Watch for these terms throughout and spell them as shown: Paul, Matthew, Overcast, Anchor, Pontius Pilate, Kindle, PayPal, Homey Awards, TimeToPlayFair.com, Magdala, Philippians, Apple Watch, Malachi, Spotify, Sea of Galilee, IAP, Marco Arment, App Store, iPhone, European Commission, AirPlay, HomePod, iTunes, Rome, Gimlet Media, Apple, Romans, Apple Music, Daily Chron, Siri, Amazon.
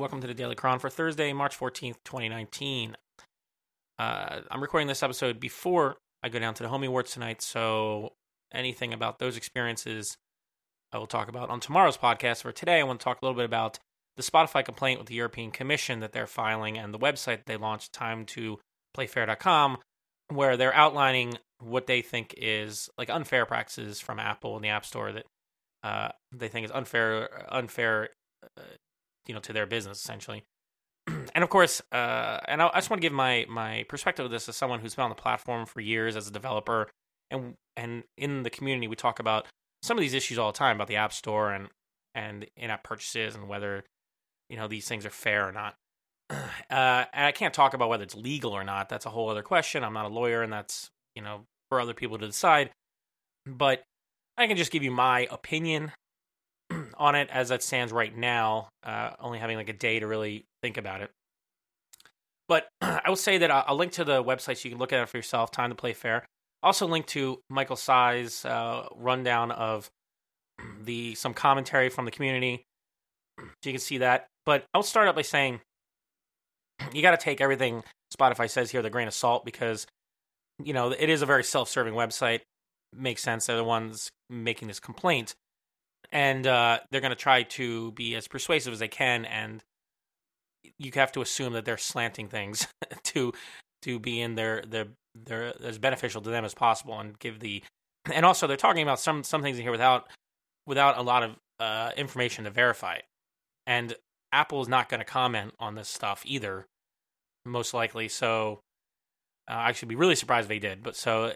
Welcome to the Daily Chron for Thursday, March 14th, 2019. I'm recording this episode before I go down to the Homey Awards tonight, so anything about those experiences I will talk about on tomorrow's podcast. For today, I want to talk a little bit about the Spotify complaint with the European Commission that they're filing and the website they launched, TimeToPlayFair.com, where they're outlining what they think is like unfair practices from Apple and the App Store that they think is unfair. To their business, essentially. And of course, I just want to give my perspective of this as someone who's been on the platform for years as a developer, and in the community, we talk about some of these issues all the time about the App Store and in-app purchases and whether, these things are fair or not. And I can't talk about whether it's legal or not. That's a whole other question. I'm not a lawyer, and that's, for other people to decide. But I can just give you my opinion on it as it stands right now, only having like a day to really think about it. But I will say that I'll link to the website so you can look at it for yourself, Time to Play Fair. Also link to Michael Sy's rundown of some commentary from the community, so you can see that. But I'll start out by saying you got to take everything Spotify says here with a grain of salt because, it is a very self-serving website. Makes sense. They're the ones making this complaint. And they're going to try to be as persuasive as they can, and you have to assume that they're slanting things to be in their as beneficial to them as possible, and also they're talking about some things in here without a lot of information to verify it. And Apple is not going to comment on this stuff either, most likely. So I should be really surprised if they did. But so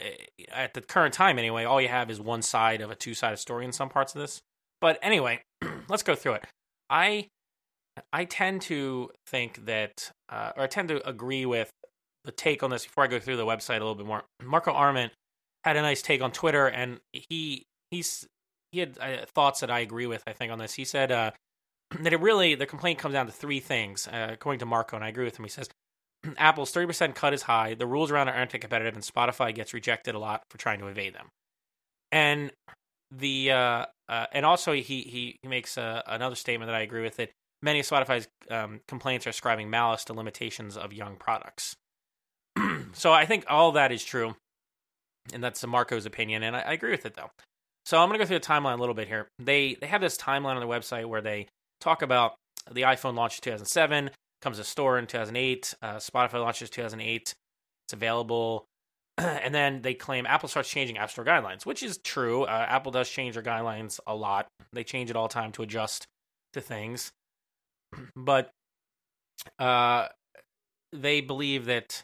at the current time, anyway, all you have is one side of a two-sided story in some parts of this. But anyway, let's go through it. I tend to think that, or I tend to agree with the take on this before I go through the website a little bit more. Marco Arment had a nice take on Twitter, and he had thoughts that I agree with, I think, on this. He said that the complaint comes down to three things, according to Marco, and I agree with him. He says, Apple's 30% cut is high, the rules around it are anti-competitive, and Spotify gets rejected a lot for trying to evade them. And also he makes another statement that I agree with, that many of Spotify's complaints are ascribing malice to limitations of young products. So I think all that is true, and that's Marco's opinion, and I agree with it, though. So I'm going to go through the timeline a little bit here. They have this timeline on their website where they talk about the iPhone launch in 2007, comes to store in 2008, Spotify launches 2008, it's available, and then they claim Apple starts changing App Store guidelines, which is true. Apple does change their guidelines a lot. They change it all the time to adjust to things. But they believe that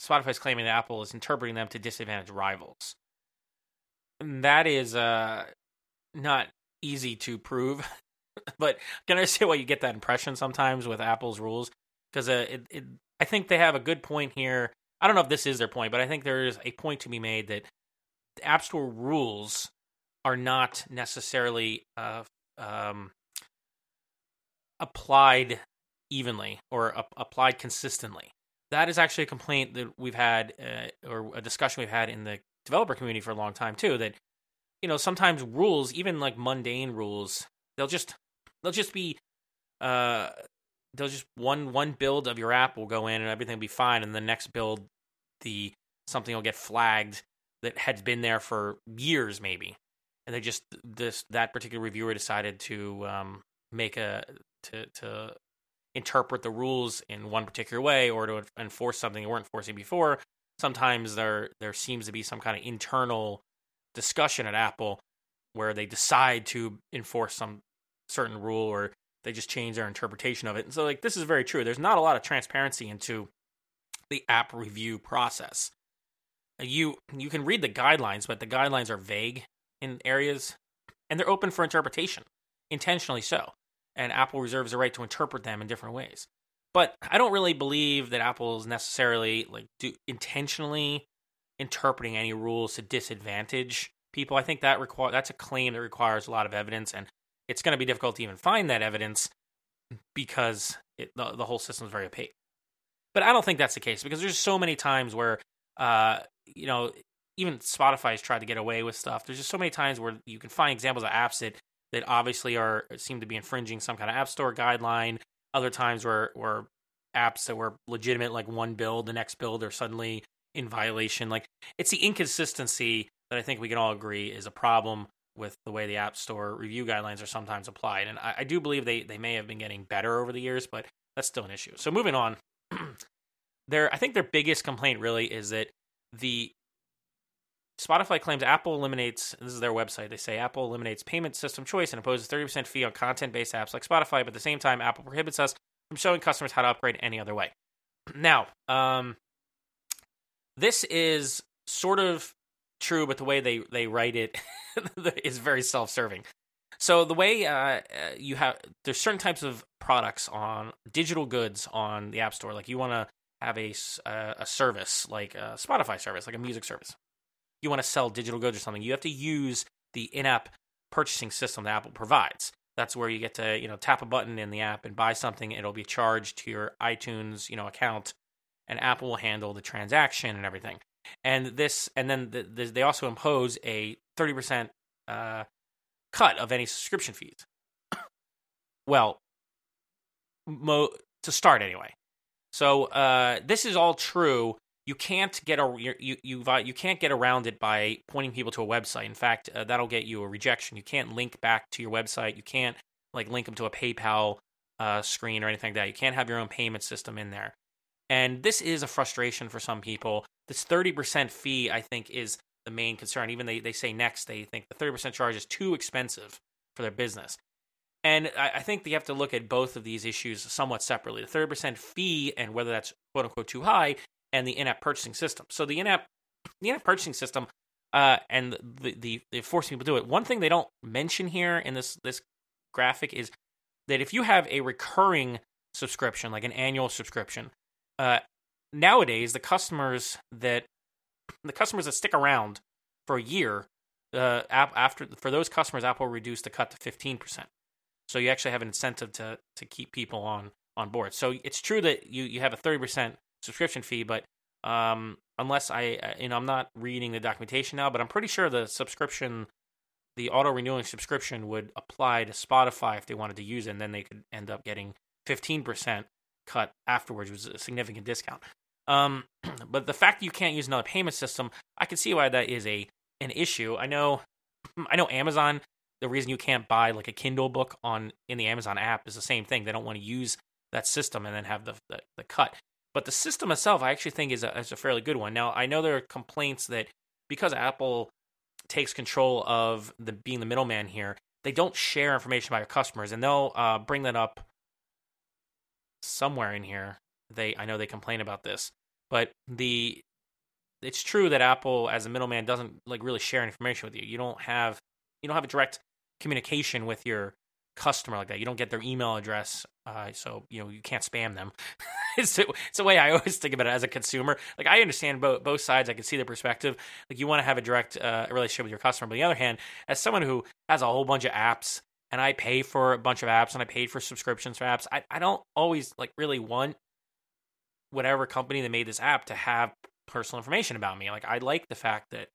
Spotify's claiming that Apple is interpreting them to disadvantage rivals. And that is not easy to prove, but I can understand why you get that impression sometimes with Apple's rules, because I think they have a good point here. I don't know if this is their point, but I think there is a point to be made that the App Store rules are not necessarily applied evenly or applied consistently. That is actually a complaint that we've had, or a discussion we've had in the developer community for a long time too, that, sometimes rules, even like mundane rules, they'll just be, they'll just one build of your app will go in and everything will be fine, and the next build, something will get flagged that had been there for years maybe, and they just that particular reviewer decided to to interpret the rules in one particular way, or to enforce something they weren't enforcing before. Sometimes there seems to be some kind of internal discussion at Apple where they decide to enforce some certain rule, or they just change their interpretation of it. And so this is very true. There's not a lot of transparency into the app review process. You can read the guidelines, but the guidelines are vague in areas, and they're open for interpretation, intentionally so. And Apple reserves the right to interpret them in different ways. But I don't really believe that Apple's necessarily intentionally interpreting any rules to disadvantage people. I think that that's a claim that requires a lot of evidence, and it's going to be difficult to even find that evidence because the whole system is very opaque. But I don't think that's the case, because there's so many times where, even Spotify has tried to get away with stuff. There's just so many times where you can find examples of apps that that obviously are seem to be infringing some kind of App Store guideline. Other times where apps that were legitimate, like one build, the next build are suddenly in violation. Like, it's the inconsistency that I think we can all agree is a problem with the way the App Store review guidelines are sometimes applied. And I do believe they may have been getting better over the years, but that's still an issue. So moving on, I think their biggest complaint really is that the Spotify claims Apple eliminates, this is their website, they say Apple eliminates payment system choice and imposes 30% fee on content-based apps like Spotify, but at the same time, Apple prohibits us from showing customers how to upgrade any other way. Now, this is sort of true, but the way they write it is very self-serving. So the way you have, there's certain types of products on digital goods on the App Store. Like, you want to have a service, like a Spotify service, like a music service. You want to sell digital goods or something. You have to use the in-app purchasing system that Apple provides. That's where you get to, tap a button in the app and buy something. It'll be charged to your iTunes, account, and Apple will handle the transaction and everything. And then they also impose a 30% cut of any subscription fees. Well, to start anyway. So this is all true. You can't get you can't get around it by pointing people to a website. In fact, that'll get you a rejection. You can't link back to your website. You can't link them to a PayPal screen or anything like that. You can't have your own payment system in there. And this is a frustration for some people. This 30% fee, I think, is the main concern. Even they say next, they think the 30% charge is too expensive for their business. And I think you have to look at both of these issues somewhat separately. The 30% fee and whether that's, quote-unquote, too high, and the in-app purchasing system. So the in-app purchasing system and the forcing people to do it. One thing they don't mention here in this graphic is that if you have a recurring subscription, like an annual subscription, nowadays, the customers that stick around for a year, for those customers, Apple reduced the cut to 15%. So you actually have an incentive to keep people on board. So it's true that you have a 30% subscription fee, but unless I'm not reading the documentation now, but I'm pretty sure the auto renewing subscription would apply to Spotify if they wanted to use it, and then they could end up getting 15%. Cut afterwards, was a significant discount. But the fact that you can't use another payment system, I can see why that is an issue. I know Amazon, the reason you can't buy like a Kindle book in the Amazon app is the same thing. They don't want to use that system and then have the cut. But the system itself, I actually think is a fairly good one. Now, I know there are complaints that because Apple takes control of being the middleman here, they don't share information about your customers, and they'll bring that up somewhere in here. I know they complain about this, but it's true that Apple as a middleman doesn't really share information with you. You don't have a direct communication with your customer like that. You don't get their email address, so you can't spam them. It's the way I always think about it as a consumer. Like, I understand both sides. I can see their perspective. Like, you want to have a direct relationship with your customer. But on the other hand, as someone who has a whole bunch of apps, and I pay for a bunch of apps, and I paid for subscriptions for apps, I don't always really want whatever company that made this app to have personal information about me. Like, I like the fact that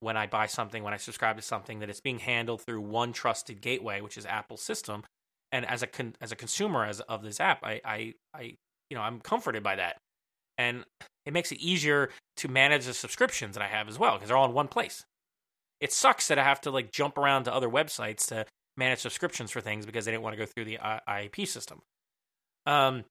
when I buy something, when I subscribe to something, that it's being handled through one trusted gateway, which is Apple's system. And as a consumer of this app, I I'm comforted by that, and it makes it easier to manage the subscriptions that I have as well, because they're all in one place. It sucks that I have to jump around to other websites to manage subscriptions for things because they didn't want to go through the IAP system. And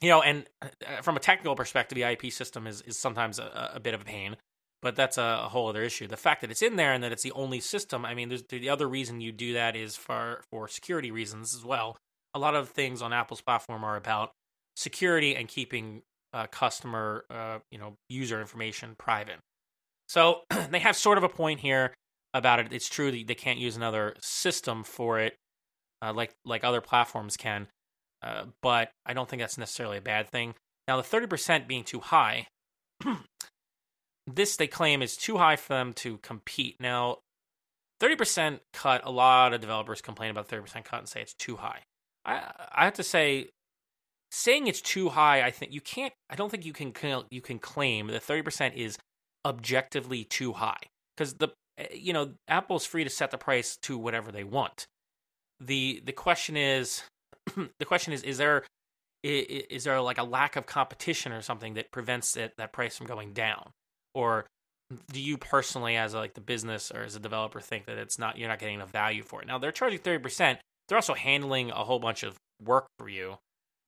from a technical perspective, the IAP system is sometimes a bit of a pain, but that's a whole other issue. The fact that it's in there and that it's the only system, I mean, the other reason you do that is for security reasons as well. A lot of things on Apple's platform are about security and keeping customer, user information private. So they have sort of a point here about it. It's true that they can't use another system for it, like other platforms can, but I don't think that's necessarily a bad thing. Now, the 30% being too high, this, they claim, is too high for them to compete. Now, 30% cut, a lot of developers complain about 30% cut and say it's too high. I have to say, saying it's too high, I think you can't. I don't think you can claim that 30% is objectively too high, because Apple's free to set the price to whatever they want. the question is, is there like a lack of competition or something that prevents that price from going down? Or do you personally, as like the business or as a developer, think that you're not getting enough value for it? Now they're charging 30%. They're also handling a whole bunch of work for you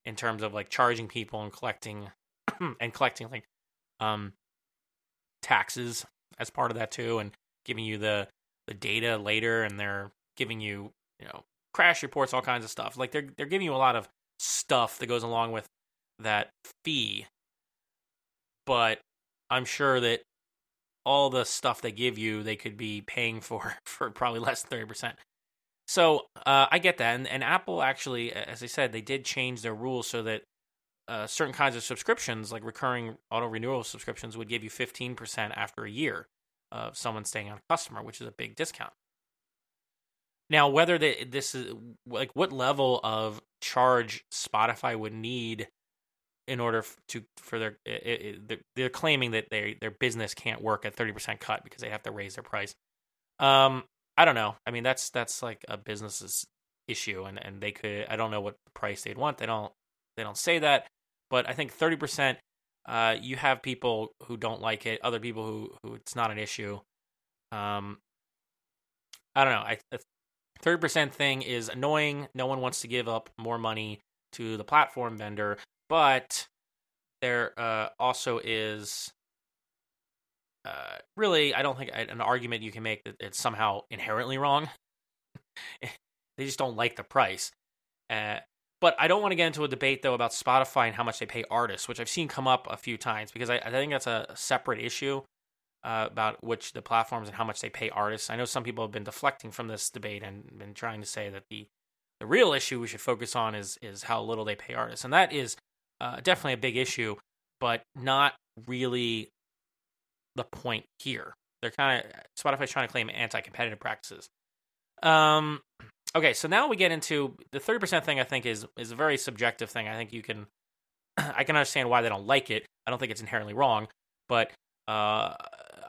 in terms of like charging people and collecting like taxes as part of that too, and giving you the data later, and they're giving you, crash reports, all kinds of stuff. Like they're giving you a lot of stuff that goes along with that fee. But I'm sure that all the stuff they give you, they could be paying for probably less than 30%. So I get that. And Apple actually, as I said, they did change their rules so that certain kinds of subscriptions, like recurring auto-renewal subscriptions, would give you 15% after a year of someone staying on a customer, which is a big discount. Now, whether this is like what level of charge Spotify would need in order they're claiming that their business can't work at 30% cut because they have to raise their price. I don't know. I mean, that's like a business's issue, and they could. I don't know what price they'd want. They don't say that, but I think 30%. You have people who don't like it, other people who it's not an issue. I don't know. The 30% thing is annoying. No one wants to give up more money to the platform vendor, but there also is really, I don't think an argument you can make that it's somehow inherently wrong. They just don't like the price. But I don't want to get into a debate, though, about Spotify and how much they pay artists, which I've seen come up a few times, because I think that's a separate issue about which the platforms and how much they pay artists. I know some people have been deflecting from this debate and been trying to say that the real issue we should focus on is how little they pay artists. And that is definitely a big issue, but not really the point here. They're Spotify's trying to claim anti-competitive practices. Okay, so now we get into the 30% thing. I think is a very subjective thing. I think I can understand why they don't like it. I don't think it's inherently wrong, but I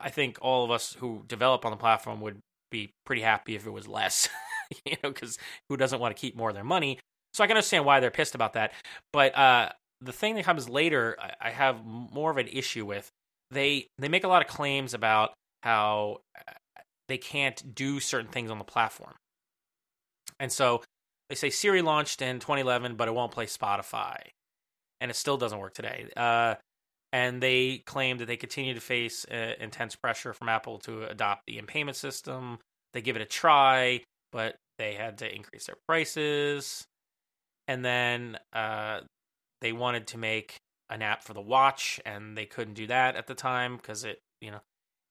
think all of us who develop on the platform would be pretty happy if it was less, because who doesn't want to keep more of their money? So I can understand why they're pissed about that. But the thing that comes later, I have more of an issue with. They make a lot of claims about how they can't do certain things on the platform. And so they say Siri launched in 2011, but it won't play Spotify. And it still doesn't work today. And they claim that they continue to face intense pressure from Apple to adopt the in-payment system. They give it a try, but they had to increase their prices. And then they wanted to make an app for the watch, and they couldn't do that at the time because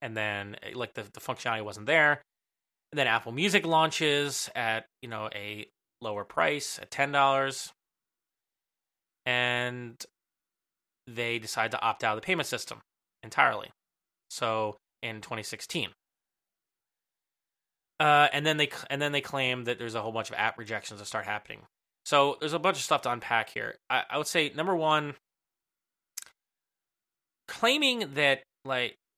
and then like the functionality wasn't there. And then Apple Music launches at, a lower price at $10. And they decide to opt out of the payment system entirely. So in 2016. And then they claim that there's a whole bunch of app rejections that start happening. So there's a bunch of stuff to unpack here. I would say, number one, claiming that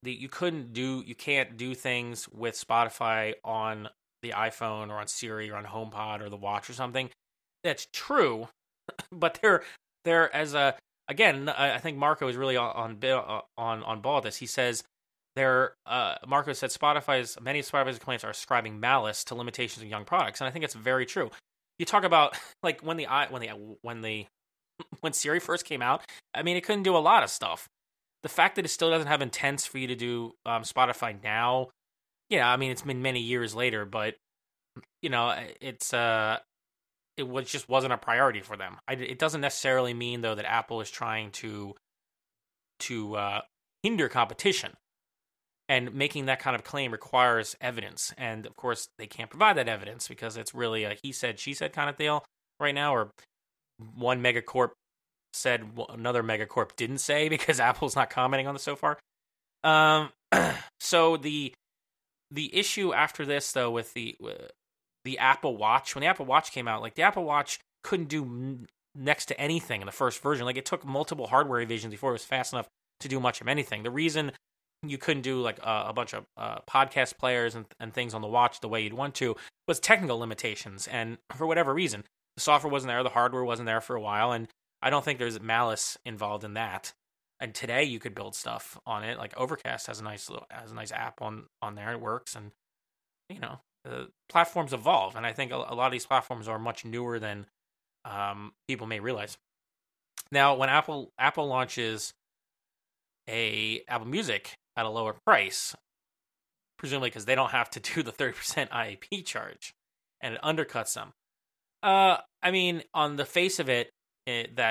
that you can't do things with Spotify on the iPhone or on Siri or on HomePod or the Watch or something. That's true, but they're I think Marco is really on ball with this. He says Marco said many of Spotify's complaints are ascribing malice to limitations of young products, and I think that's very true. You talk about like when Siri first came out. I mean, it couldn't do a lot of stuff. The fact that it still doesn't have intents for you to do Spotify now, I mean, it's been many years later, but it wasn't a priority for them. It doesn't necessarily mean though that Apple is trying to hinder competition, and making that kind of claim requires evidence. And of course, they can't provide that evidence because it's really a he said, she said kind of deal right now, or one megacorp said another megacorp didn't say because Apple's not commenting on this so far. So the issue after this though with the Apple Watch, when the Apple Watch came out, like the Apple Watch couldn't do next to anything in the first version. Like it took multiple hardware revisions before it was fast enough to do much of anything. The reason you couldn't do like a bunch of podcast players and things on the watch the way you'd want to, was technical limitations. And for whatever reason, the software wasn't there, the hardware wasn't there for a while, and I don't think there's malice involved in that. And today you could build stuff on it. Like Overcast has a nice little, has a nice app on there. It works, and you know, the platforms evolve. And I think a lot of these platforms are much newer than people may realize. Now, when Apple launches Apple Music at a lower price, presumably because they don't have to do the 30% IAP charge, and it undercuts them. I mean, on the face of it, it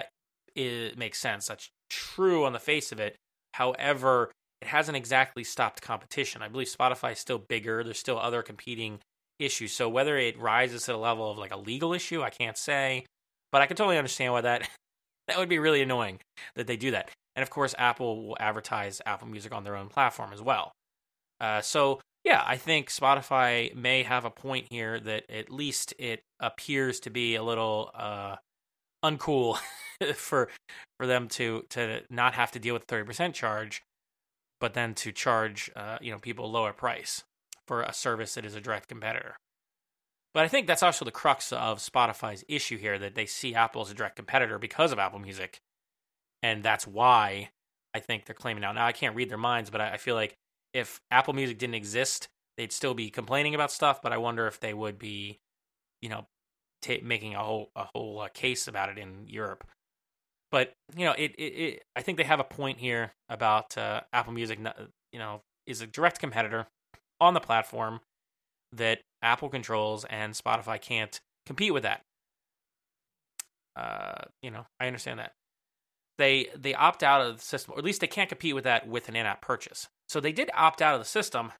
makes sense. That's true on the face of it. However, it hasn't exactly stopped competition. I believe Spotify is still bigger. There's still other competing issues. So whether it rises to the level of like a legal issue, I can't say, but I can totally understand why that would be really annoying that they do that. And of course, Apple will advertise Apple Music on their own platform as well. So yeah, I think Spotify may have a point here that at least it appears to be a little uncool for them to not have to deal with the 30% charge, but then to charge people a lower price for a service that is a direct competitor. But I think that's also the crux of Spotify's issue here, that they see Apple as a direct competitor because of Apple Music, and that's why I think they're claiming out. Now, I can't read their minds, but I feel like if Apple Music didn't exist, they'd still be complaining about stuff, but I wonder if they would be, making a whole case about it in Europe. But I think they have a point here about Apple Music. Is a direct competitor on the platform that Apple controls, and Spotify can't compete with that. I understand that they opt out of the system, or at least they can't compete with that with an in-app purchase. So they did opt out of the system.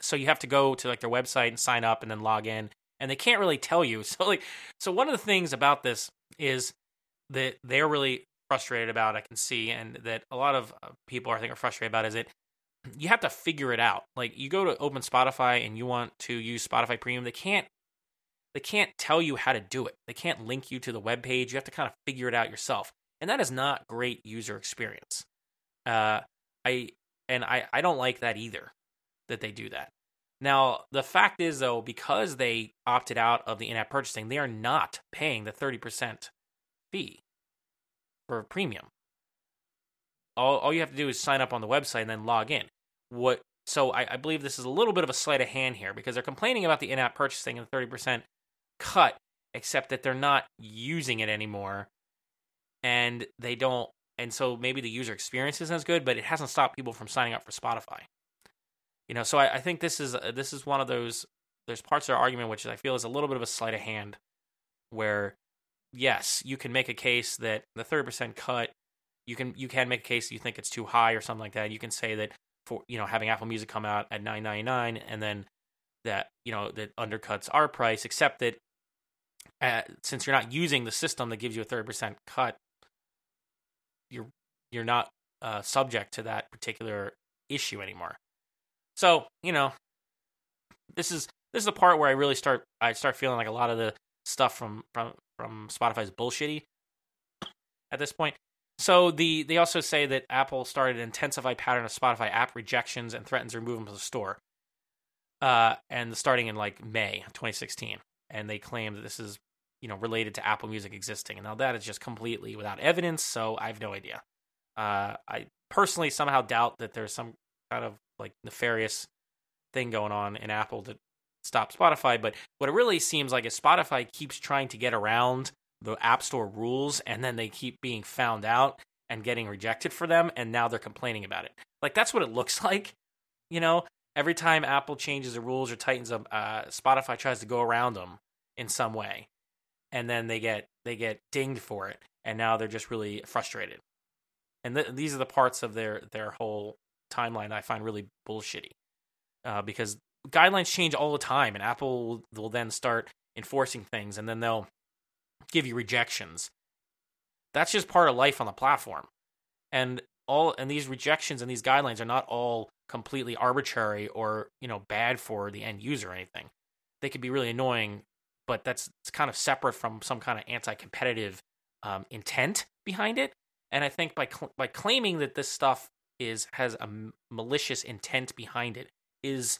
So you have to go to like their website and sign up and then log in, and they can't really tell you. So one of the things about this is that they're really frustrated about, I can see, and that a lot of people I think are frustrated about, is that you have to figure it out. Like, you go to open Spotify and you want to use Spotify Premium, they can't tell you how to do it. They can't link you to the web page. You have to kind of figure it out yourself, and that is not great user experience. I don't like that either, that they do that. Now, the fact is, though, because they opted out of the in-app purchasing, they are not paying the 30% fee for premium. All you have to do is sign up on the website and then log in. So I believe this is a little bit of a sleight of hand here, because they're complaining about the in-app purchasing and the 30% cut, except that they're not using it anymore, and they don't. And so maybe the user experience isn't as good, but it hasn't stopped people from signing up for Spotify. So I think this is one of those. There's parts of our argument which I feel is a little bit of a sleight of hand, where yes, you can make a case that the 30% cut, you can make a case that you think it's too high or something like that. You can say that for having Apple Music come out at $9.99, and then that that undercuts our price. Except that since you're not using the system that gives you a 30% cut, you're not subject to that particular issue anymore. So, this is the part where I start feeling like a lot of the stuff from Spotify is bullshitty at this point. So they also say that Apple started an intensified pattern of Spotify app rejections and threatens to remove them from the store. And starting in like May 2016, and they claim that this is, related to Apple Music existing. And now that is just completely without evidence, so I have no idea. I personally somehow doubt that there's some kind of like nefarious thing going on in Apple to stop Spotify, but what it really seems like is Spotify keeps trying to get around the App Store rules, and then they keep being found out and getting rejected for them, and now they're complaining about it. Like, that's what it looks like. Every time Apple changes the rules or tightens them, Spotify tries to go around them in some way, and then they get dinged for it, and now they're just really frustrated. And these are the parts of their whole timeline I find really bullshitty, because guidelines change all the time, and Apple will then start enforcing things, and then they'll give you rejections. That's just part of life on the platform, and these rejections and these guidelines are not all completely arbitrary or bad for the end user or anything. They could be really annoying, but it's kind of separate from some kind of anti-competitive intent behind it. And I think by claiming that this stuff has a malicious intent behind it is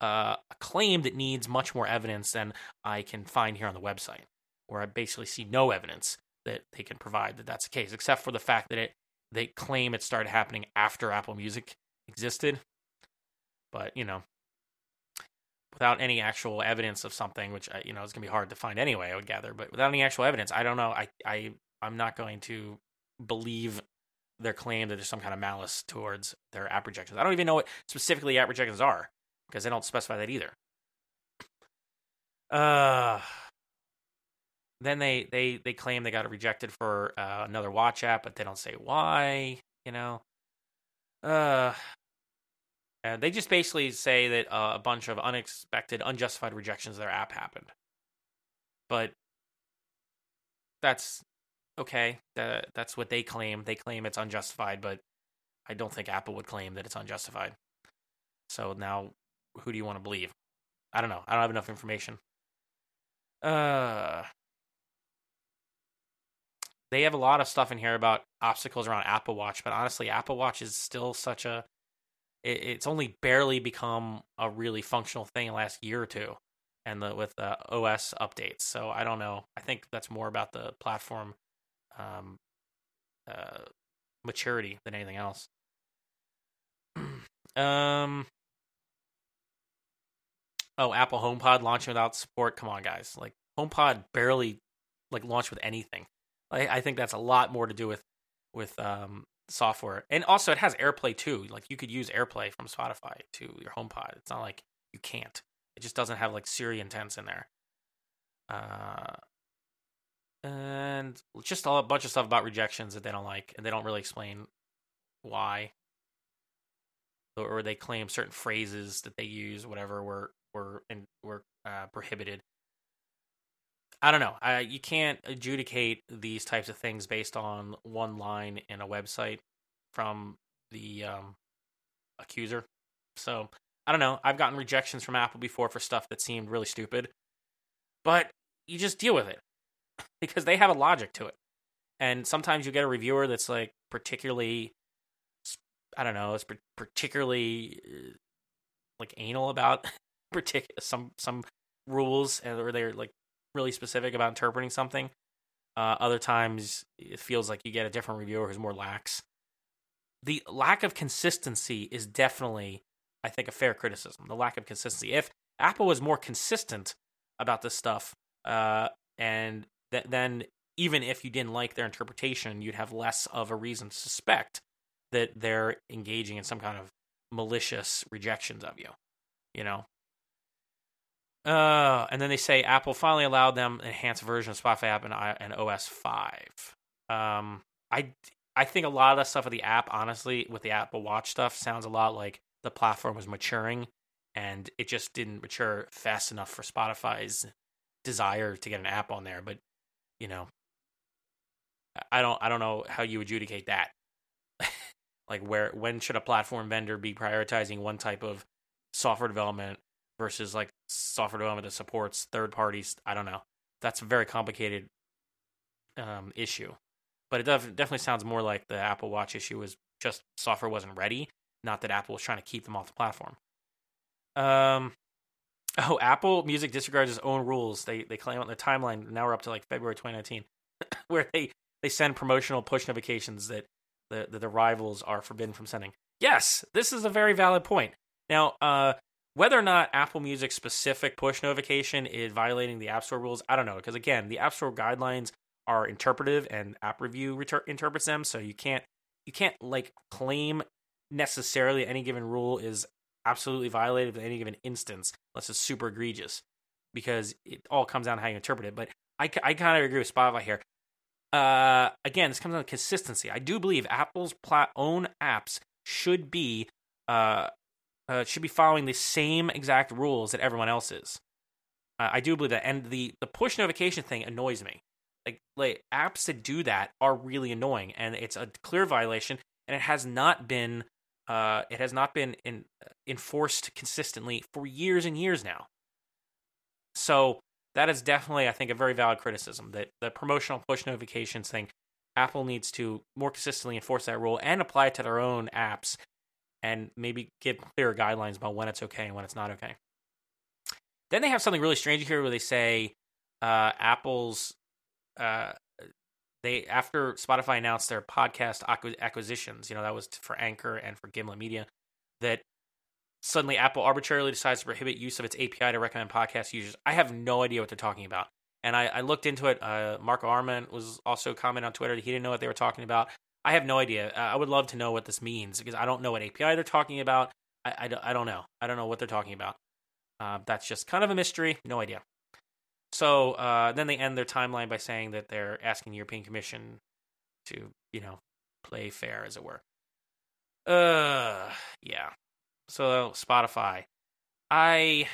a claim that needs much more evidence than I can find here on the website, where I basically see no evidence that they can provide that that's the case, except for the fact that they claim it started happening after Apple Music existed. But, you know, without any actual evidence of something, which, you know, it's going to be hard to find anyway, I would gather, but without any actual evidence, I don't know. I'm not going to believe their claim that there's some kind of malice towards their app rejections. I don't even know what specifically app rejections are, because they don't specify that either. Then they claim they got it rejected for another watch app, but they don't say why, you know. And they just basically say that a bunch of unexpected, unjustified rejections of their app happened. But that's okay. That's what they claim. They claim it's unjustified, but I don't think Apple would claim that it's unjustified. So now, who do you want to believe? I don't know. I don't have enough information. They have a lot of stuff in here about obstacles around Apple Watch, but honestly, Apple Watch is still such a... It's only barely become a really functional thing in the last year or two, and with the OS updates. So I don't know. I think that's more about the platform maturity than anything else. Apple HomePod launching without support. Come on, guys. Like, HomePod barely launched with anything. I think that's a lot more to do with software. And also, it has AirPlay too. Like, you could use AirPlay from Spotify to your HomePod. It's not like you can't. It just doesn't have Siri intents in there. And just a bunch of stuff about rejections that they don't like, and they don't really explain why. Or they claim certain phrases that they use, whatever, were prohibited. I don't know. You can't adjudicate these types of things based on one line in a website from the accuser. So, I don't know. I've gotten rejections from Apple before for stuff that seemed really stupid. But you just deal with it, because they have a logic to it. And sometimes you get a reviewer that's particularly anal about some rules, or they're really specific about interpreting something. Other times it feels like you get a different reviewer who's more lax. The lack of consistency is definitely, I think, a fair criticism. The lack of consistency. If Apple was more consistent about this stuff, and then even if you didn't like their interpretation, you'd have less of a reason to suspect that they're engaging in some kind of malicious rejections of you, you know? And then they say Apple finally allowed them an enhanced version of Spotify app and OS 5. I think a lot of the stuff with the app, honestly, with the Apple Watch stuff, sounds a lot like the platform was maturing, and it just didn't mature fast enough for Spotify's desire to get an app on there. But, you know, I don't know how you adjudicate that. When should a platform vendor be prioritizing one type of software development versus software development that supports third parties? I don't know. That's a very complicated issue. But it definitely sounds more like the Apple Watch issue was just software wasn't ready, not that Apple was trying to keep them off the platform. Apple Music disregards its own rules. They claim on their timeline, now we're up to February 2019, where they send promotional push notifications that the rivals are forbidden from sending. Yes, this is a very valid point. Now, whether or not Apple Music's specific push notification is violating the App Store rules, I don't know. Because, again, the App Store guidelines are interpretive, and App Review interprets them. So you can't claim necessarily any given rule is absolutely violated in any given instance, unless it's super egregious, because it all comes down to how you interpret it. But I kind of agree with Spotify here. Again, this comes down to consistency. I do believe Apple's own apps should be following the same exact rules that everyone else is. I do believe that. And the push notification thing annoys me. Apps that do that are really annoying, and it's a clear violation, and it has not been enforced consistently for years and years now. So that is definitely, I think, a very valid criticism, that the promotional push notifications thing Apple needs to more consistently enforce that rule and apply it to their own apps and maybe give clearer guidelines about when it's okay and when it's not okay. Then they have something really strange here where they say Apple's... They after Spotify announced their podcast acquisitions, you know, that was for Anchor and for Gimlet Media, that suddenly Apple arbitrarily decides to prohibit use of its API to recommend podcast users. I have no idea what they're talking about. And I looked into it. Marco Arment was also commenting on Twitter that he didn't know what they were talking about. I have no idea. I would love to know what this means because I don't know what API they're talking about. I don't know. I don't know what they're talking about. That's just kind of a mystery. No idea. So then they end their timeline by saying that they're asking the European Commission to, you know, play fair, as it were. Yeah. So Spotify. I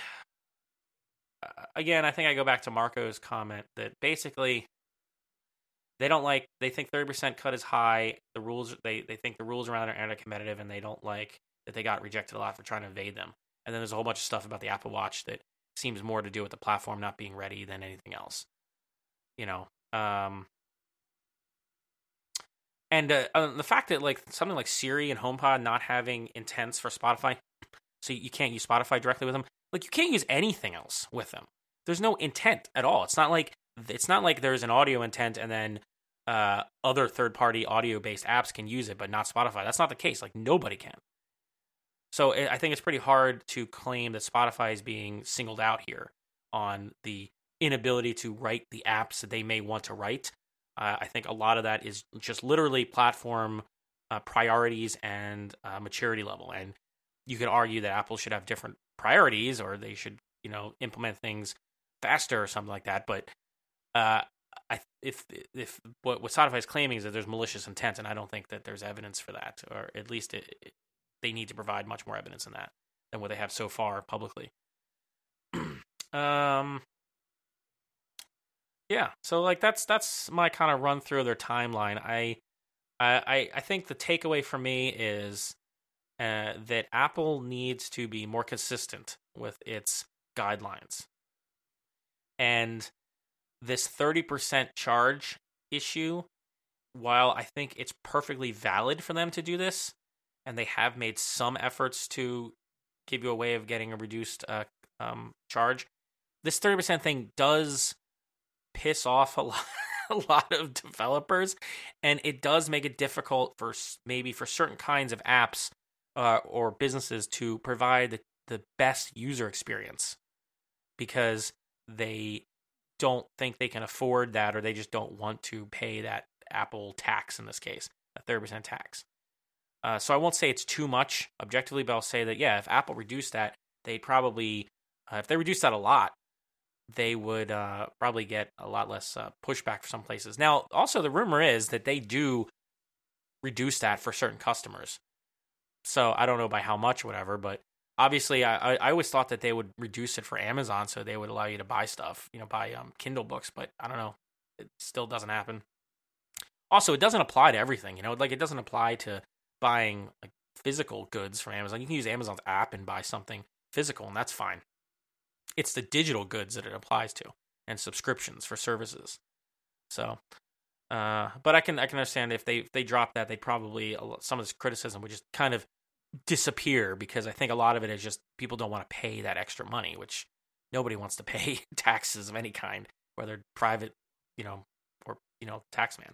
think I go back to Marco's comment that basically they think 30% cut is high. The rules, they think the rules around it are anti-competitive, and they don't like that they got rejected a lot for trying to invade them. And then there's a whole bunch of stuff about the Apple Watch that seems more to do with the platform not being ready than anything else, you know. The fact that like something like Siri and HomePod not having intents for Spotify, so you can't use Spotify directly with them. Like you can't use anything else with them. There's no intent at all. It's not like there's an audio intent and then other third-party audio-based apps can use it, but not Spotify. That's not the case. Like nobody can. So I think it's pretty hard to claim that Spotify is being singled out here on the inability to write the apps that they may want to write. I think a lot of that is just literally platform priorities and maturity level. And you could argue that Apple should have different priorities or they should, you know, implement things faster or something like that. But if what Spotify is claiming is that there's malicious intent, and I don't think that there's evidence for that, or at least they need to provide much more evidence in that than what they have so far publicly. Yeah. So like that's my kind of run through their timeline. I think the takeaway for me is that Apple needs to be more consistent with its guidelines. And this 30% charge issue, while I think it's perfectly valid for them to do this, and they have made some efforts to give you a way of getting a reduced charge, this 30% thing does piss off a lot of developers, and it does make it difficult for certain kinds of apps or businesses to provide the best user experience because they don't think they can afford that, or they just don't want to pay that Apple tax in this case, a 30% tax. So I won't say it's too much objectively, but I'll say that, yeah, if Apple reduced that, they'd probably, if they reduced that a lot, they would probably get a lot less pushback for some places. Now, also the rumor is that they do reduce that for certain customers. So I don't know by how much, whatever, but obviously I always thought that they would reduce it for Amazon, so they would allow you to buy stuff, you know, buy Kindle books, but I don't know. It still doesn't happen. Also, it doesn't apply to everything, you know, like it doesn't apply to buying like physical goods from Amazon. You can use Amazon's app and buy something physical, and that's fine. It's the digital goods that it applies to, and subscriptions for services. So, but I can understand if they drop that, they probably some of this criticism would just kind of disappear, because I think a lot of it is just people don't want to pay that extra money, which nobody wants to pay taxes of any kind, whether private, you know, or you know, taxman.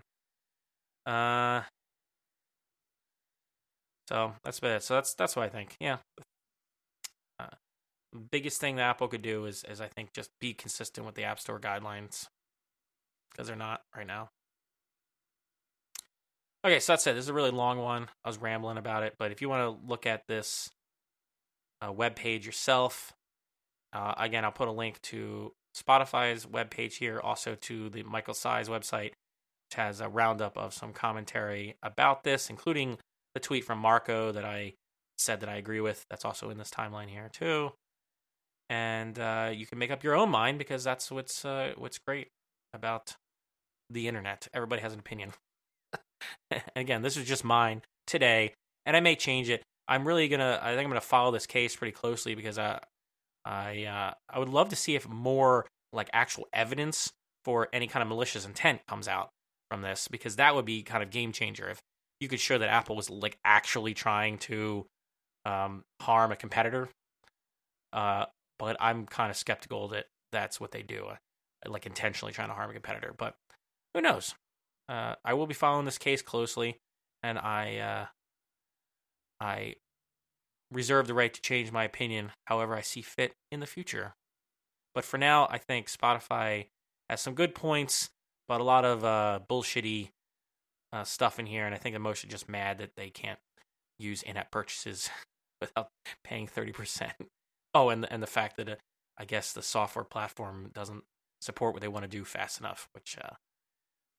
So that's about it. So that's what I think. Yeah. Biggest thing that Apple could do is I think just be consistent with the App Store guidelines, because they're not right now. Okay, so that's it. This is a really long one. I was rambling about it, but if you want to look at this webpage yourself, again, I'll put a link to Spotify's webpage here, also to the Michael Sei's website, which has a roundup of some commentary about this, including the tweet from Marco that I said that I agree with. That's also in this timeline here too. And you can make up your own mind, because that's what's great about the internet. Everybody has an opinion. Again, this is just mine today, and I may change it. I think I'm gonna follow this case pretty closely, because I would love to see if more like actual evidence for any kind of malicious intent comes out from this, because that would be kind of game changer if you could show that Apple was like actually trying to harm a competitor. But I'm kind of skeptical that that's what they do, like intentionally trying to harm a competitor. But who knows? I will be following this case closely, and I reserve the right to change my opinion however I see fit in the future. But for now, I think Spotify has some good points, but a lot of bullshitty stuff in here, and I think I'm mostly just mad that they can't use in-app purchases without paying 30%. Oh, and the fact that I guess the software platform doesn't support what they want to do fast enough, which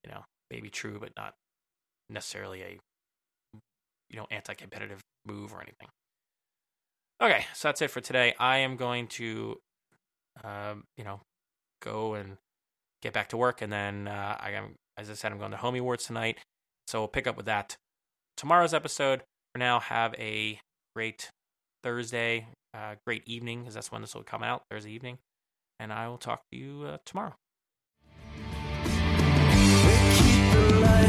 you know, may be true, but not necessarily a anti-competitive move or anything. Okay, so that's it for today. I am going to go and get back to work, and then I am, as I said, I'm going to Homey Awards tonight, so we'll pick up with that tomorrow's episode. For now, have a great Thursday, great evening, because that's when this will come out, Thursday evening, and I will talk to you tomorrow. We keep the light.